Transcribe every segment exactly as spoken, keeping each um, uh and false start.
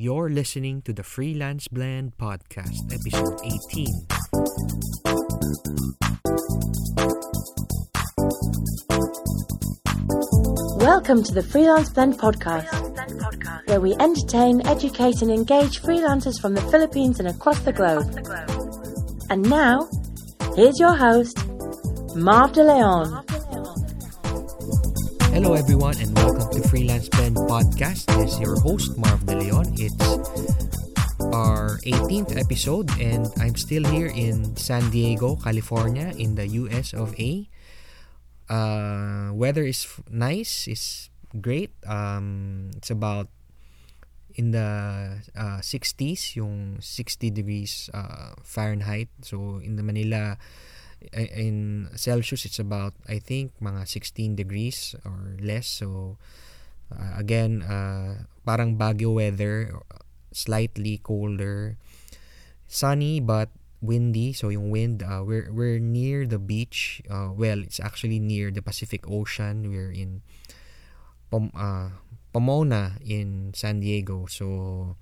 You're listening to the Freelance Blend Podcast, Episode eighteen. Welcome to the Freelance Blend Podcast, Freelance Blend Podcast. Where we entertain, educate, and engage freelancers from the Philippines and across the globe. Across the globe. And now, here's your host, Marv de Leon. Marv de Leon. Hello, everyone, and welcome to Freelance Blend Podcast. This is your host, Marv de Leon. It's our eighteenth episode, and I'm still here in San Diego, California, in the U S of A. Uh, weather is f- nice. It's great. Um, it's about in the uh, sixties, yung sixty degrees uh, Fahrenheit. So in the Manila, in Celsius, it's about, I think, mga sixteen degrees or less. So, uh, again, uh, parang Baguio weather, slightly colder, sunny but windy. So, yung wind, uh, we're, we're near the beach. Uh, well, it's actually near the Pacific Ocean. We're in Pom- uh, Pomona in San Diego. So,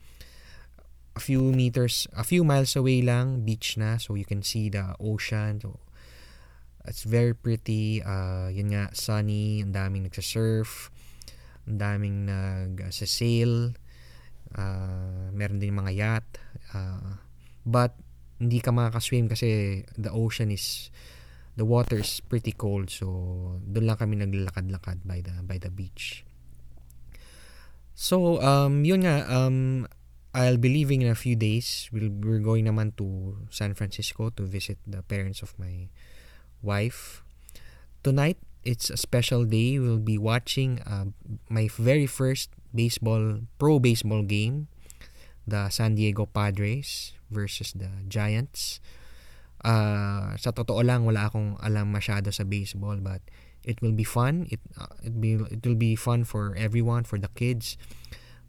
a few meters, a few miles away lang, beach na. So, you can see the ocean. So, it's very pretty. Uh, yun nga, sunny. Ang daming nagsasurf. Ang daming nagsasail. Uh, meron din mga yacht. Uh, but, hindi ka makakaswim kasi the ocean is, the water is pretty cold. So, doon lang kami naglalakad-lakad by the, by the beach. So, um, yun nga, um, I'll be leaving in a few days. We'll, we're going naman to San Francisco to visit the parents of my wife. Tonight, it's a special day. We'll be watching uh, my very first baseball, pro baseball game, the San Diego Padres versus the Giants. Uh, sa totoo lang, wala akong alam masyado sa baseball, but it will be fun. It uh, it be it will be fun for everyone, for the kids.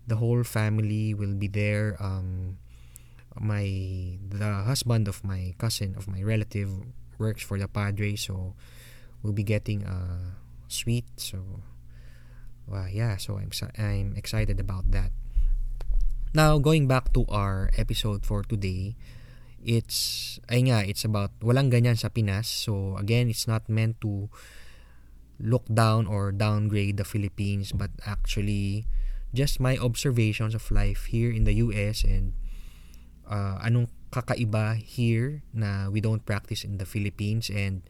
The whole family will be there. Um, my the husband of my cousin of my relative works for the Padres, so we'll be getting a suite. So, well, yeah. So I'm I'm excited about that. Now, going back to our episode for today, it's ay nga it's about walang ganyan sa Pinas. So again, it's not meant to look down or downgrade the Philippines, but actually, just my observations of life here in the U S and uh, anong kakaiba here na we don't practice in the Philippines, and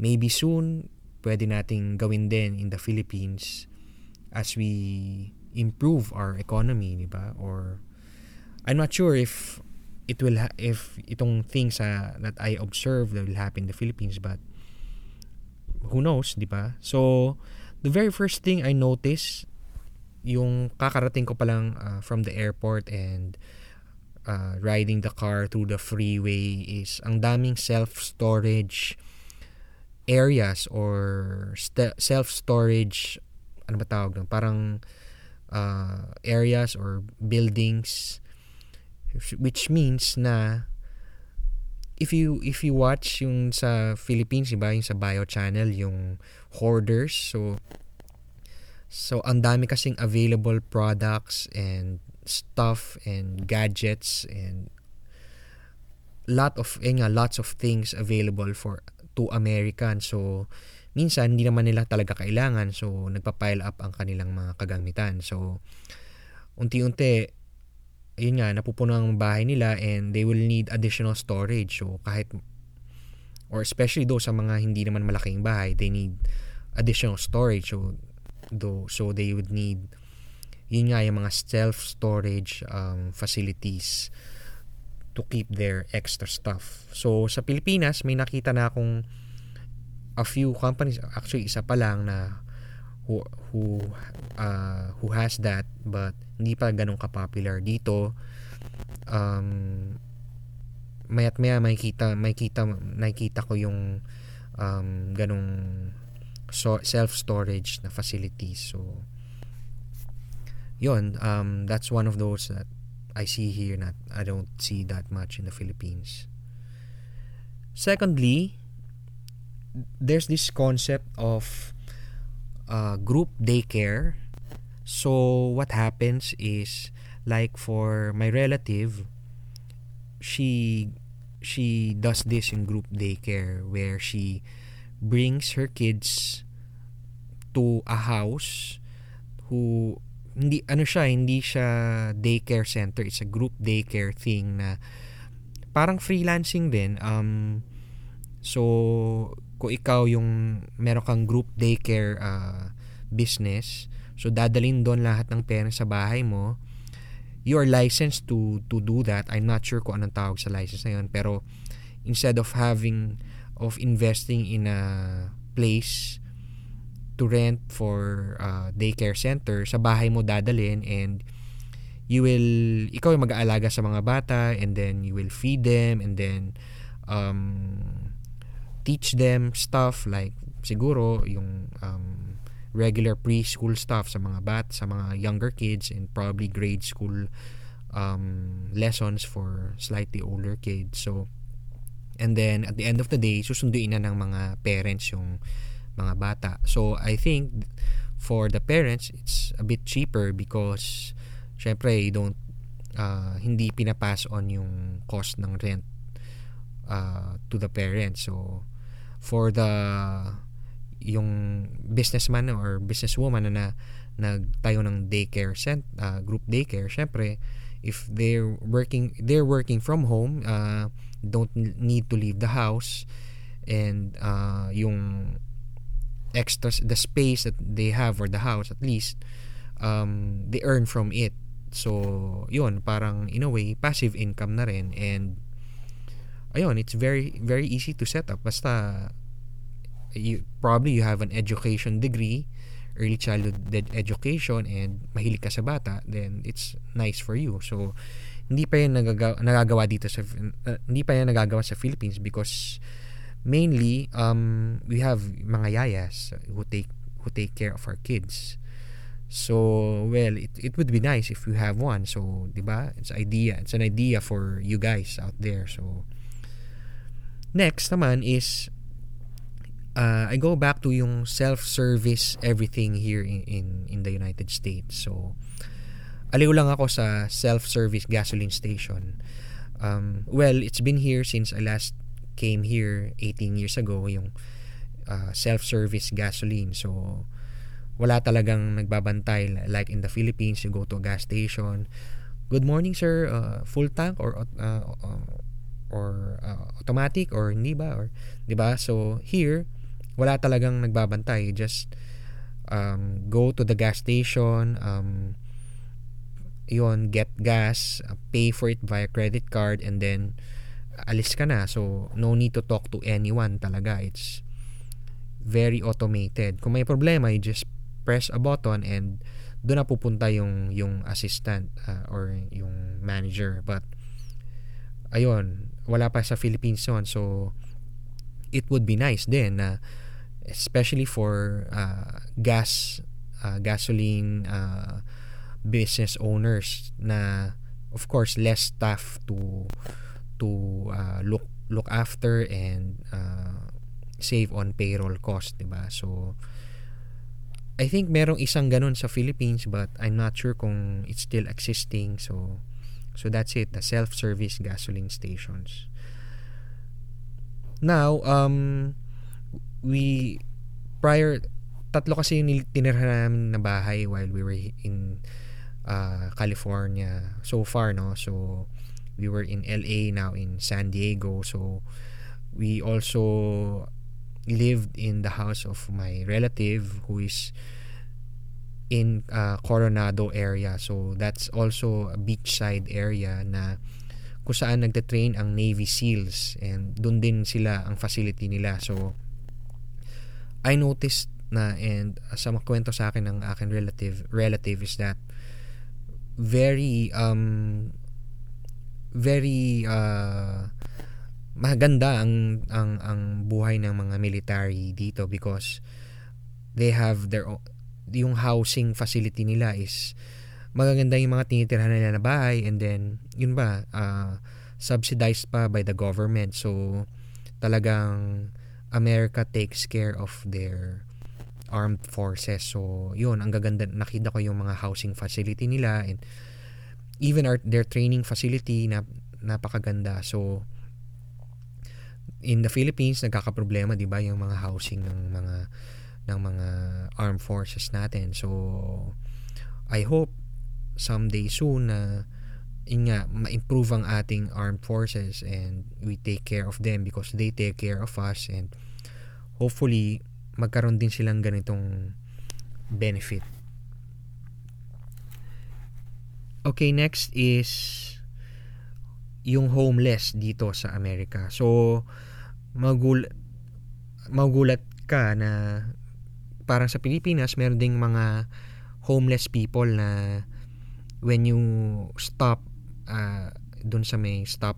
maybe soon pwede nating gawin din in the Philippines as we improve our economy, di ba? Or I'm not sure if it will ha- if itong things uh, that I observe that will happen in the Philippines, but who knows, di ba? So the very first thing I noticed, yung kakarating ko palang uh, from the airport and uh, riding the car through the freeway, is ang daming self-storage areas or st- self-storage, ano ba tawag na? Parang uh, areas or buildings, which means na if you if you watch yung sa Philippines, iba yung sa Bio Channel, yung hoarders. So So, ang dami kasing available products and stuff and gadgets and lot of eh nga, lots of things available for to Americans. So, minsan, hindi naman nila talaga kailangan. So, nagpa-pile up ang kanilang mga kagamitan. So, unti-unti, yun nga, napupuno ang bahay nila and they will need additional storage. So, kahit, or especially those sa mga hindi naman malaking bahay, they need additional storage. So, Though, so they would need yun nga yung mga self-storage um, facilities to keep their extra stuff. So sa Pilipinas, may nakita na akong a few companies, actually isa pa lang na who who uh, who has that, but hindi pa ganun ka-popular dito. Um, mayat maya makikita makikita nakikita ko yung um, ganung So, self-storage na facilities. So, yun, um, that's one of those that I see here that I don't see that much in the Philippines. Secondly, there's this concept of uh, group daycare. So, what happens is Like for my relative, she she does this in group daycare where she brings her kids to a house who hindi ano siya hindi siya daycare center, it's a group daycare thing na parang freelancing din. Um so kung ikaw yung meron kang group daycare uh, business, so dadalhin doon lahat ng pera sa bahay mo. You are licensed to to do that. I'm not sure kung anong tawag sa license na yun, pero instead of having of investing in a place to rent for uh, daycare center, sa bahay mo dadalhin, and you will ikaw yung mag-aalaga sa mga bata, and then you will feed them, and then um, teach them stuff like siguro yung um, regular preschool stuff sa mga bat sa mga younger kids, and probably grade school um, lessons for slightly older kids. So and then at the end of the day, susunduin na ng mga parents yung mga bata. So I think for the parents, it's a bit cheaper because syempre you don't uh, hindi pinapass on yung cost ng rent uh, to the parents. So for the yung businessman or businesswoman na, na nagtayo ng daycare center, uh, group daycare, syempre if they're working they're working from home, uh, don't need to leave the house, and uh, yung extras, the space that they have, or the house at least, um, they earn from it. So yun, parang in a way passive income na rin, and ayun, it's very very easy to set up basta you probably you have an education degree, early childhood education, and mahilig ka sa bata, then it's nice for you. So hindi pa yan nagagawa, nagagawa dito sa uh, hindi pa yan nagagawa sa Philippines because mainly um we have mga yayas who take who take care of our kids. So well, it it would be nice if you have one. So di ba, it's idea it's an idea for you guys out there. So next naman is uh, I go back to yung self-service everything here in in in the United States. So aliw lang ako sa self-service gasoline station. Um well, it's been here since I last came here eighteen years ago, yung uh, self-service gasoline. So wala talagang nagbabantay like in the Philippines. You go to a gas station, good morning sir, uh, full tank or uh, or uh, automatic or hindi ba or di ba. So here wala talagang nagbabantay, just um, go to the gas station, um, yun, get gas, uh, pay for it via credit card, and then alis ka na. So no need to talk to anyone talaga. It's very automated. Kung may problema, you just press a button and doon na pupunta yung yung assistant uh, or yung manager. But ayun, wala pa sa Philippines yun. So it would be nice din na uh, especially for uh, gas uh, gasoline uh, business owners na of course less staff to to uh, look look after and uh, save on payroll cost, diba? So I think merong isang ganun sa Philippines, but I'm not sure kung it's still existing. So so that's it, the self-service gasoline stations. Now, um we prior tatlo kasi yung tinirhan namin na bahay while we were in uh, California so far, no? So we were in L A, now in San Diego. So we also lived in the house of my relative who is in uh, Coronado area. So that's also a beachside area na kung saan nagte-train ang Navy SEALs, and doon din sila ang facility nila. So I noticed na, and sa makwento sa akin ng akin relative relative is that very um very uh, maganda ang ang ang buhay ng mga military dito because they have their own, yung housing facility nila is magaganda yung mga tinitirhan nila na bahay, and then yun ba uh, subsidized pa by the government. So talagang America takes care of their armed forces. So yun, ang gaganda, nakita ko yung mga housing facility nila, and even our their training facility na napakaganda. So in the Philippines nagkakaproblema, 'di ba, yung mga housing ng mga ng mga armed forces natin. So I hope someday soon na yun nga, ma-improve ang ating armed forces and we take care of them because they take care of us, and hopefully magkaroon din silang ganitong benefit. Okay, next is yung homeless dito sa Amerika. So magul- magulat ka na parang sa Pilipinas meron ding mga homeless people na when you stop uh, dun sa may stop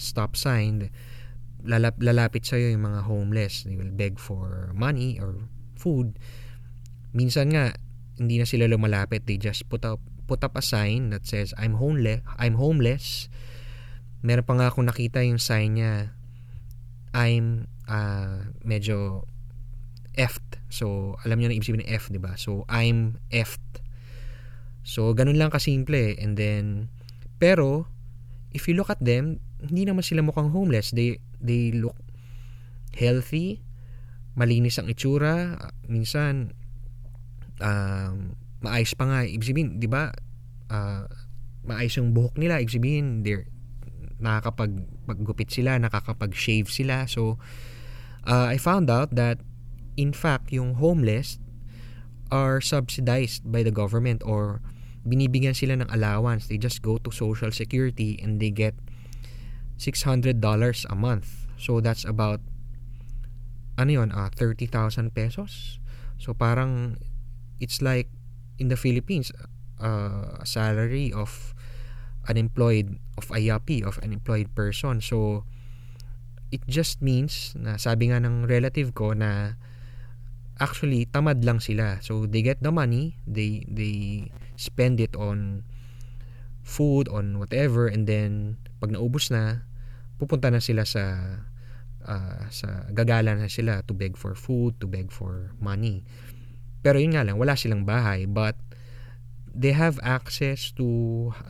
stop sign, lalap, lalapit sa'yo yung mga homeless. They will beg for money or food. Minsan nga hindi na sila lumalapit, they just put up put up a sign that says I'm homeless. I'm homeless. Meron pa nga akong nakita yung sign niya, I'm uh, medyo effed. So alam niyo na ibig sabihin ng F, 'di ba? So I'm effed. So ganun lang kasimple. And then pero if you look at them, hindi naman sila mukhang homeless. They they look healthy, malinis ang itsura, minsan um maayos pa nga, ibig sabihin, 'di ba? Uh, maayos yung buhok nila, ibig sabihin they're nakakapag-paggupit sila, nakakapag-shave sila. So uh, I found out that in fact yung homeless are subsidized by the government, or binibigyan sila ng allowance. They just go to Social Security and they get six hundred dollars a month. So that's about ano yun, uh, thirty thousand pesos. So parang it's like in the Philippines uh, a salary of unemployed, of I A P, of unemployed person. So it just means na sabi nga ng relative ko na actually tamad lang sila, so they get the money, they they spend it on food, on whatever, and then pag naubos na, pupunta na sila sa uh, sa gagala na sila to beg for food, to beg for money. Pero yun nga lang, wala silang bahay, but they have access to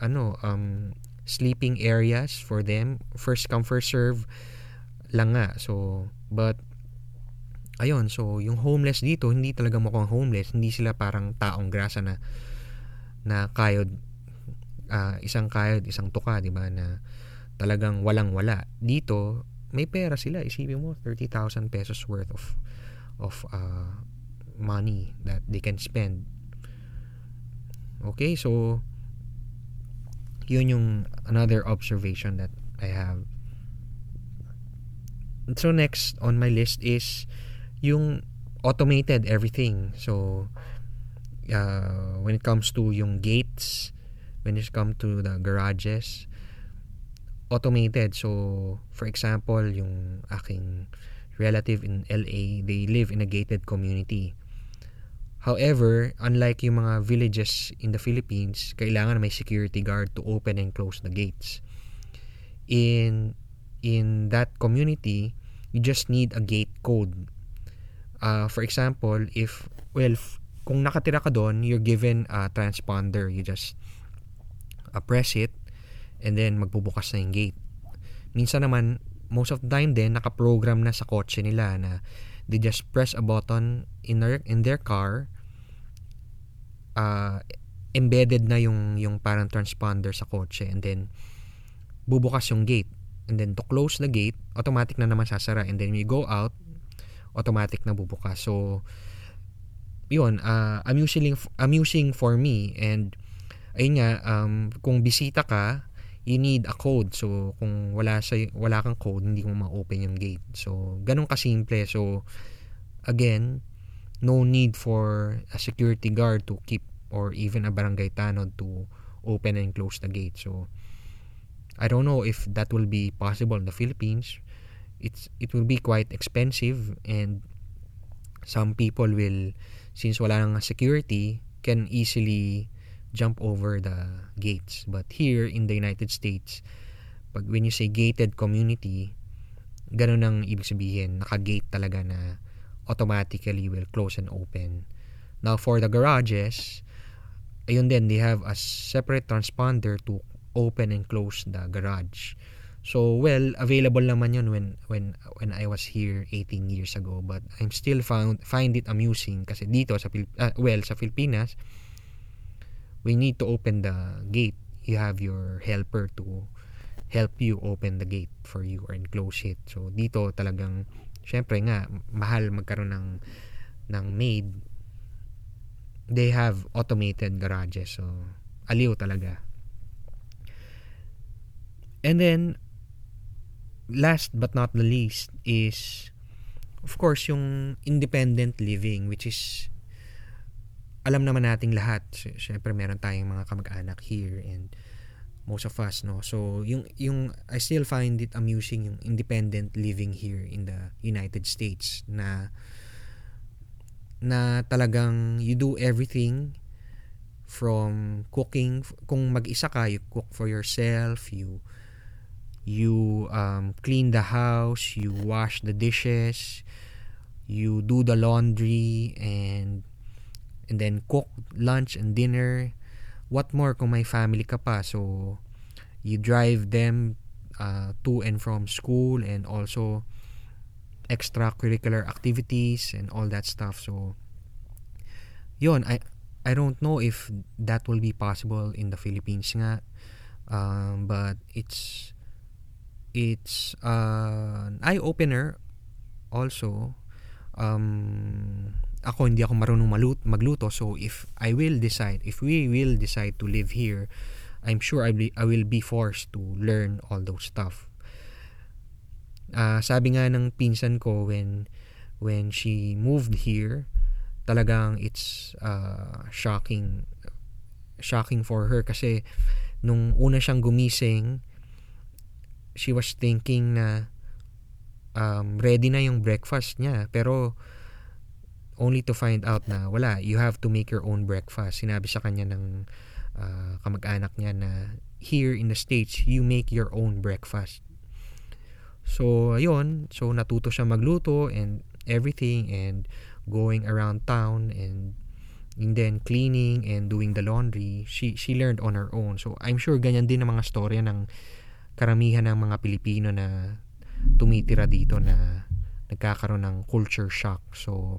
ano um sleeping areas for them, first come first serve lang nga. So but ayun, so yung homeless dito, hindi talaga mukhang homeless. Hindi sila parang taong grasa na na kayod, uh, isang kayod, isang tuka, di ba, na talagang walang-wala. Dito, may pera sila. Isipin mo, thirty thousand pesos worth of of uh, money that they can spend. Okay, so yun yung another observation that I have. So next on my list is yung automated everything. So uh, when it comes to yung gates, when it comes to the garages, automated. So for example, yung aking relative in L A, they live in a gated community. However, unlike yung mga villages in the Philippines, kailangan may security guard to open and close the gates. In in that community, you just need a gate code. Uh, for example, if, well, f- kung nakatira ka doon, you're given a transponder. You just uh, press it, and then magbubukas na yung gate. Minsan naman, most of the time din, nakaprogram na sa kotse nila na they just press a button in their, in their car. Uh, embedded na yung, yung parang transponder sa kotse, and then bubukas yung gate. And then to close the gate, automatic na naman sasara. And then when you go out, automatic na bubukas. So yun, uh, amusing, amusing for me. And ayun nga, um, kung bisita ka, you need a code. So kung wala sa wala kang code, hindi mo ma-open yung gate. So ganun kasimple. So again, no need for a security guard to keep, or even a barangay tanod to open and close the gate. So I don't know if that will be possible in the Philippines. It's it will be quite expensive, and some people will, since wala nang security, can easily jump over the gates. But here in the United States, pag when you say gated community, ganun ang ibig sabihin, naka-gate talaga na automatically will close and open. Now for the garages, ayun din, they have a separate transponder to open and close the garage. So, well, available naman yun when when when I was here eighteen years ago, but I'm still found find it amusing kasi dito sa Pilip- uh, well, sa Pilipinas, we need to open the gate. You have your helper to help you open the gate for you or close it. So, dito talagang syempre nga mahal magkaroon ng ng maid. They have automated garages. So, aliw talaga. And then last but not the least is of course yung independent living, which is alam naman nating lahat, syempre meron tayong mga kamag-anak here and most of us, no. So yung yung I still find it amusing yung independent living here in the United States na na talagang you do everything from cooking. Kung mag-isa ka, you cook for yourself, you You um, clean the house, you wash the dishes, you do the laundry, and and then cook lunch and dinner. What more kung may family ka pa? So, you drive them uh, to and from school and also extracurricular activities and all that stuff. So, yun, I, I don't know if that will be possible in the Philippines nga. Um, but it's It's uh, an eye-opener also. Um, ako, hindi ako marunong malut- magluto. So, if I will decide, if we will decide to live here, I'm sure I, be- I will be forced to learn all those stuff. Uh, sabi nga ng pinsan ko, when, when she moved here, talagang it's uh, shocking. Shocking for her kasi nung una siyang gumising, she was thinking na um, ready na yung breakfast niya, pero only to find out na wala, you have to make your own breakfast. Sinabi sa kanya ng uh, kamag-anak niya na here in the States, you make your own breakfast. So ayun, so natuto siya magluto and everything, and going around town and and then cleaning and doing the laundry, she she learned on her own. So I'm sure ganyan din ang mga storya ng karamihan ng mga Pilipino na tumitira dito na nagkakaroon ng culture shock. So,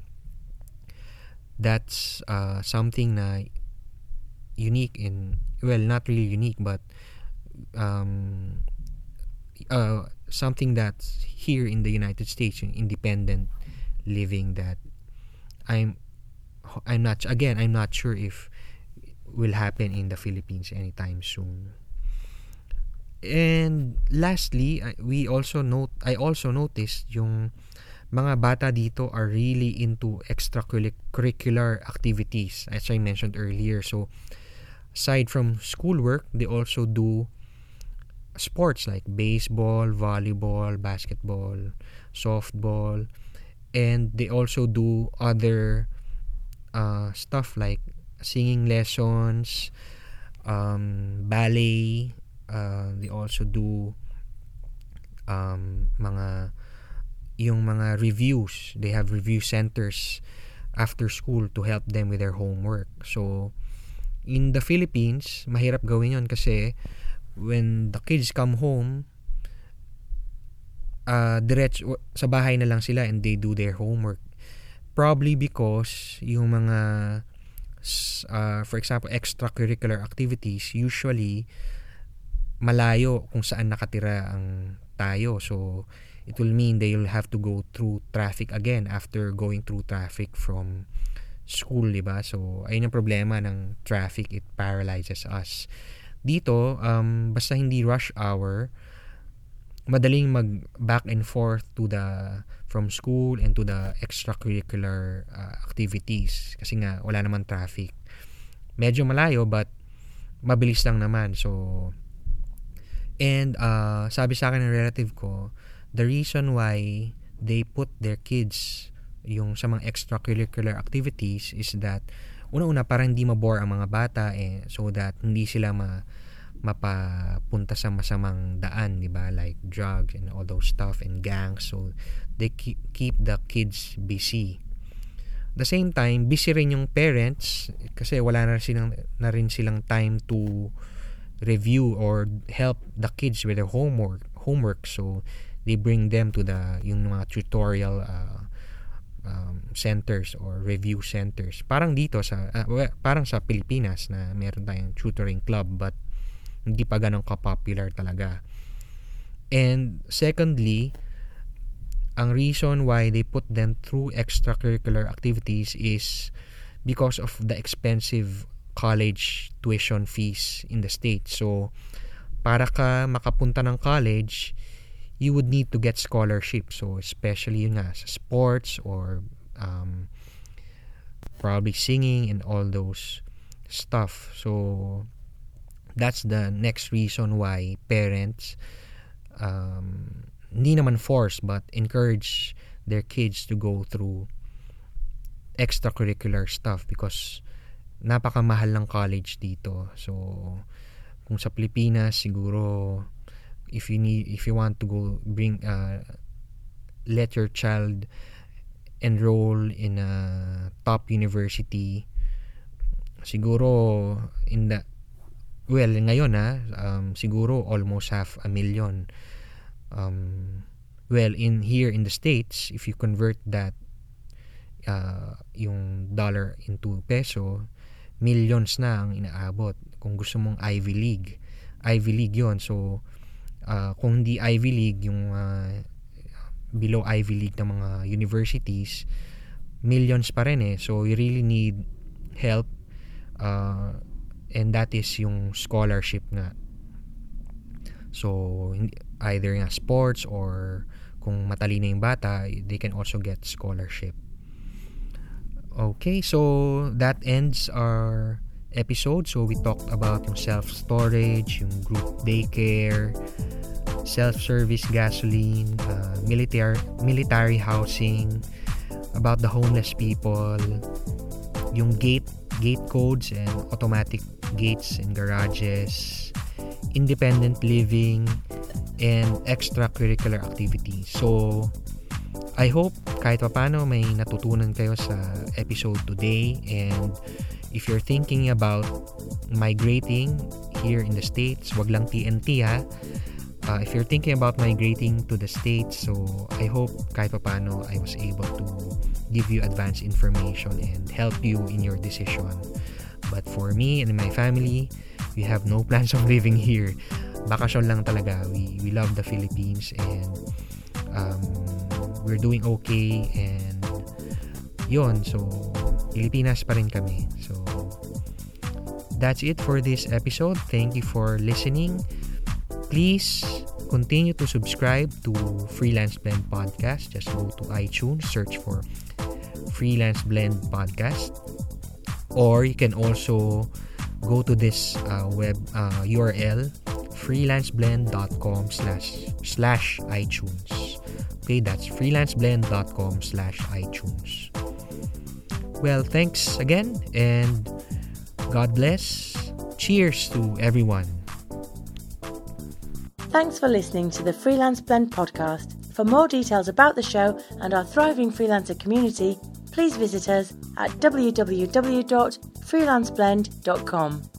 that's uh, something na unique in, well, not really unique, but um, uh, something that's here in the United States, independent living, that I'm, I'm not, again, I'm not sure if will happen in the Philippines anytime soon. And lastly, we also note I also noticed yung mga bata dito are really into extracurricular activities, as I mentioned earlier. So aside from schoolwork, they also do sports like baseball, volleyball, basketball, softball, and they also do other uh, stuff like singing lessons, um, ballet. Uh, they also do um, mga yung mga reviews. They have review centers after school to help them with their homework. So, in the Philippines, mahirap gawin yun kasi when the kids come home, uh, diretso sa bahay na lang sila and they do their homework. Probably because yung mga, uh, for example, extracurricular activities, usually malayo kung saan nakatira ang tayo. So, it will mean they will have to go through traffic again after going through traffic from school, diba? So, ayun ang problema ng traffic. It paralyzes us. Dito, um, basta hindi rush hour, madaling mag back and forth to the, from school and to the extracurricular uh, activities. Kasi nga, wala naman traffic. Medyo malayo, but mabilis lang naman. So, and uh, sabi sa akin ng relative ko, the reason why they put their kids yung sa mga extracurricular activities is that una-una para hindi mabore ang mga bata, eh, so that hindi sila ma, mapapunta sa masamang daan, di ba? Like drugs and all those stuff and gangs. So they keep, keep the kids busy. the same time, busy rin yung parents kasi wala na silang, na rin silang time to review or help the kids with their homework. homework. So, they bring them to the yung mga tutorial uh, um, centers or review centers. Parang dito, sa uh, parang sa Pilipinas na meron tayong tutoring club, but hindi pa ganun ka-popular talaga. And secondly, ang reason why they put them through extracurricular activities is because of the expensive college tuition fees in the state. So, para ka makapunta ng college, you would need to get scholarship. So, especially yun nga, sa sports or um, probably singing and all those stuff. So, that's the next reason why parents um hindi naman force but encourage their kids to go through extracurricular stuff because napakamahal ng college dito. So kung sa Pilipinas siguro if you need if you want to go bring uh, let your child enroll in a top university siguro in the well ngayon ah um, siguro almost half a million. Um, well, in here in the States, if you convert that uh, yung dollar into peso, millions na ang inaabot. Kung gusto mong Ivy League, Ivy League yon. So, uh, kung hindi Ivy League, yung uh, below Ivy League ng mga universities, millions pa rin eh. So, you really need help uh, and that is yung scholarship nga. So, hindi either nga sports or kung matalino yung bata, they can also get scholarship. Okay, so that ends our episode. So we talked about yung self-storage, yung group daycare, self-service gasoline, uh, military, military housing, about the homeless people, yung gate, gate codes and automatic gates and garages, independent living, and extracurricular activities. So, I hope kahit paano may natutunan kayo sa episode today. And if you're thinking about migrating here in the States, wag lang T N T ha. Uh, if you're thinking about migrating to the States, so I hope kahit paano I was able to give you advanced information and help you in your decision. But for me and my family, we have no plans of living here. Bakasyon lang talaga. We we love the Philippines and um, we're doing okay and yon. So, Pilipinas pa rin kami. So, that's it for this episode. Thank you for listening. Please continue to subscribe to Freelance Blend Podcast. Just go to iTunes, search for Freelance Blend Podcast. Or you can also go to this uh, web uh, U R L freelanceblend.com slash slash iTunes. Okay, that's freelanceblend.com slash iTunes. Well, thanks again and God bless. Cheers to everyone. Thanks for listening to the Freelance Blend podcast. For more details about the show and our thriving freelancer community, please visit us at w w w dot freelance blend dot com.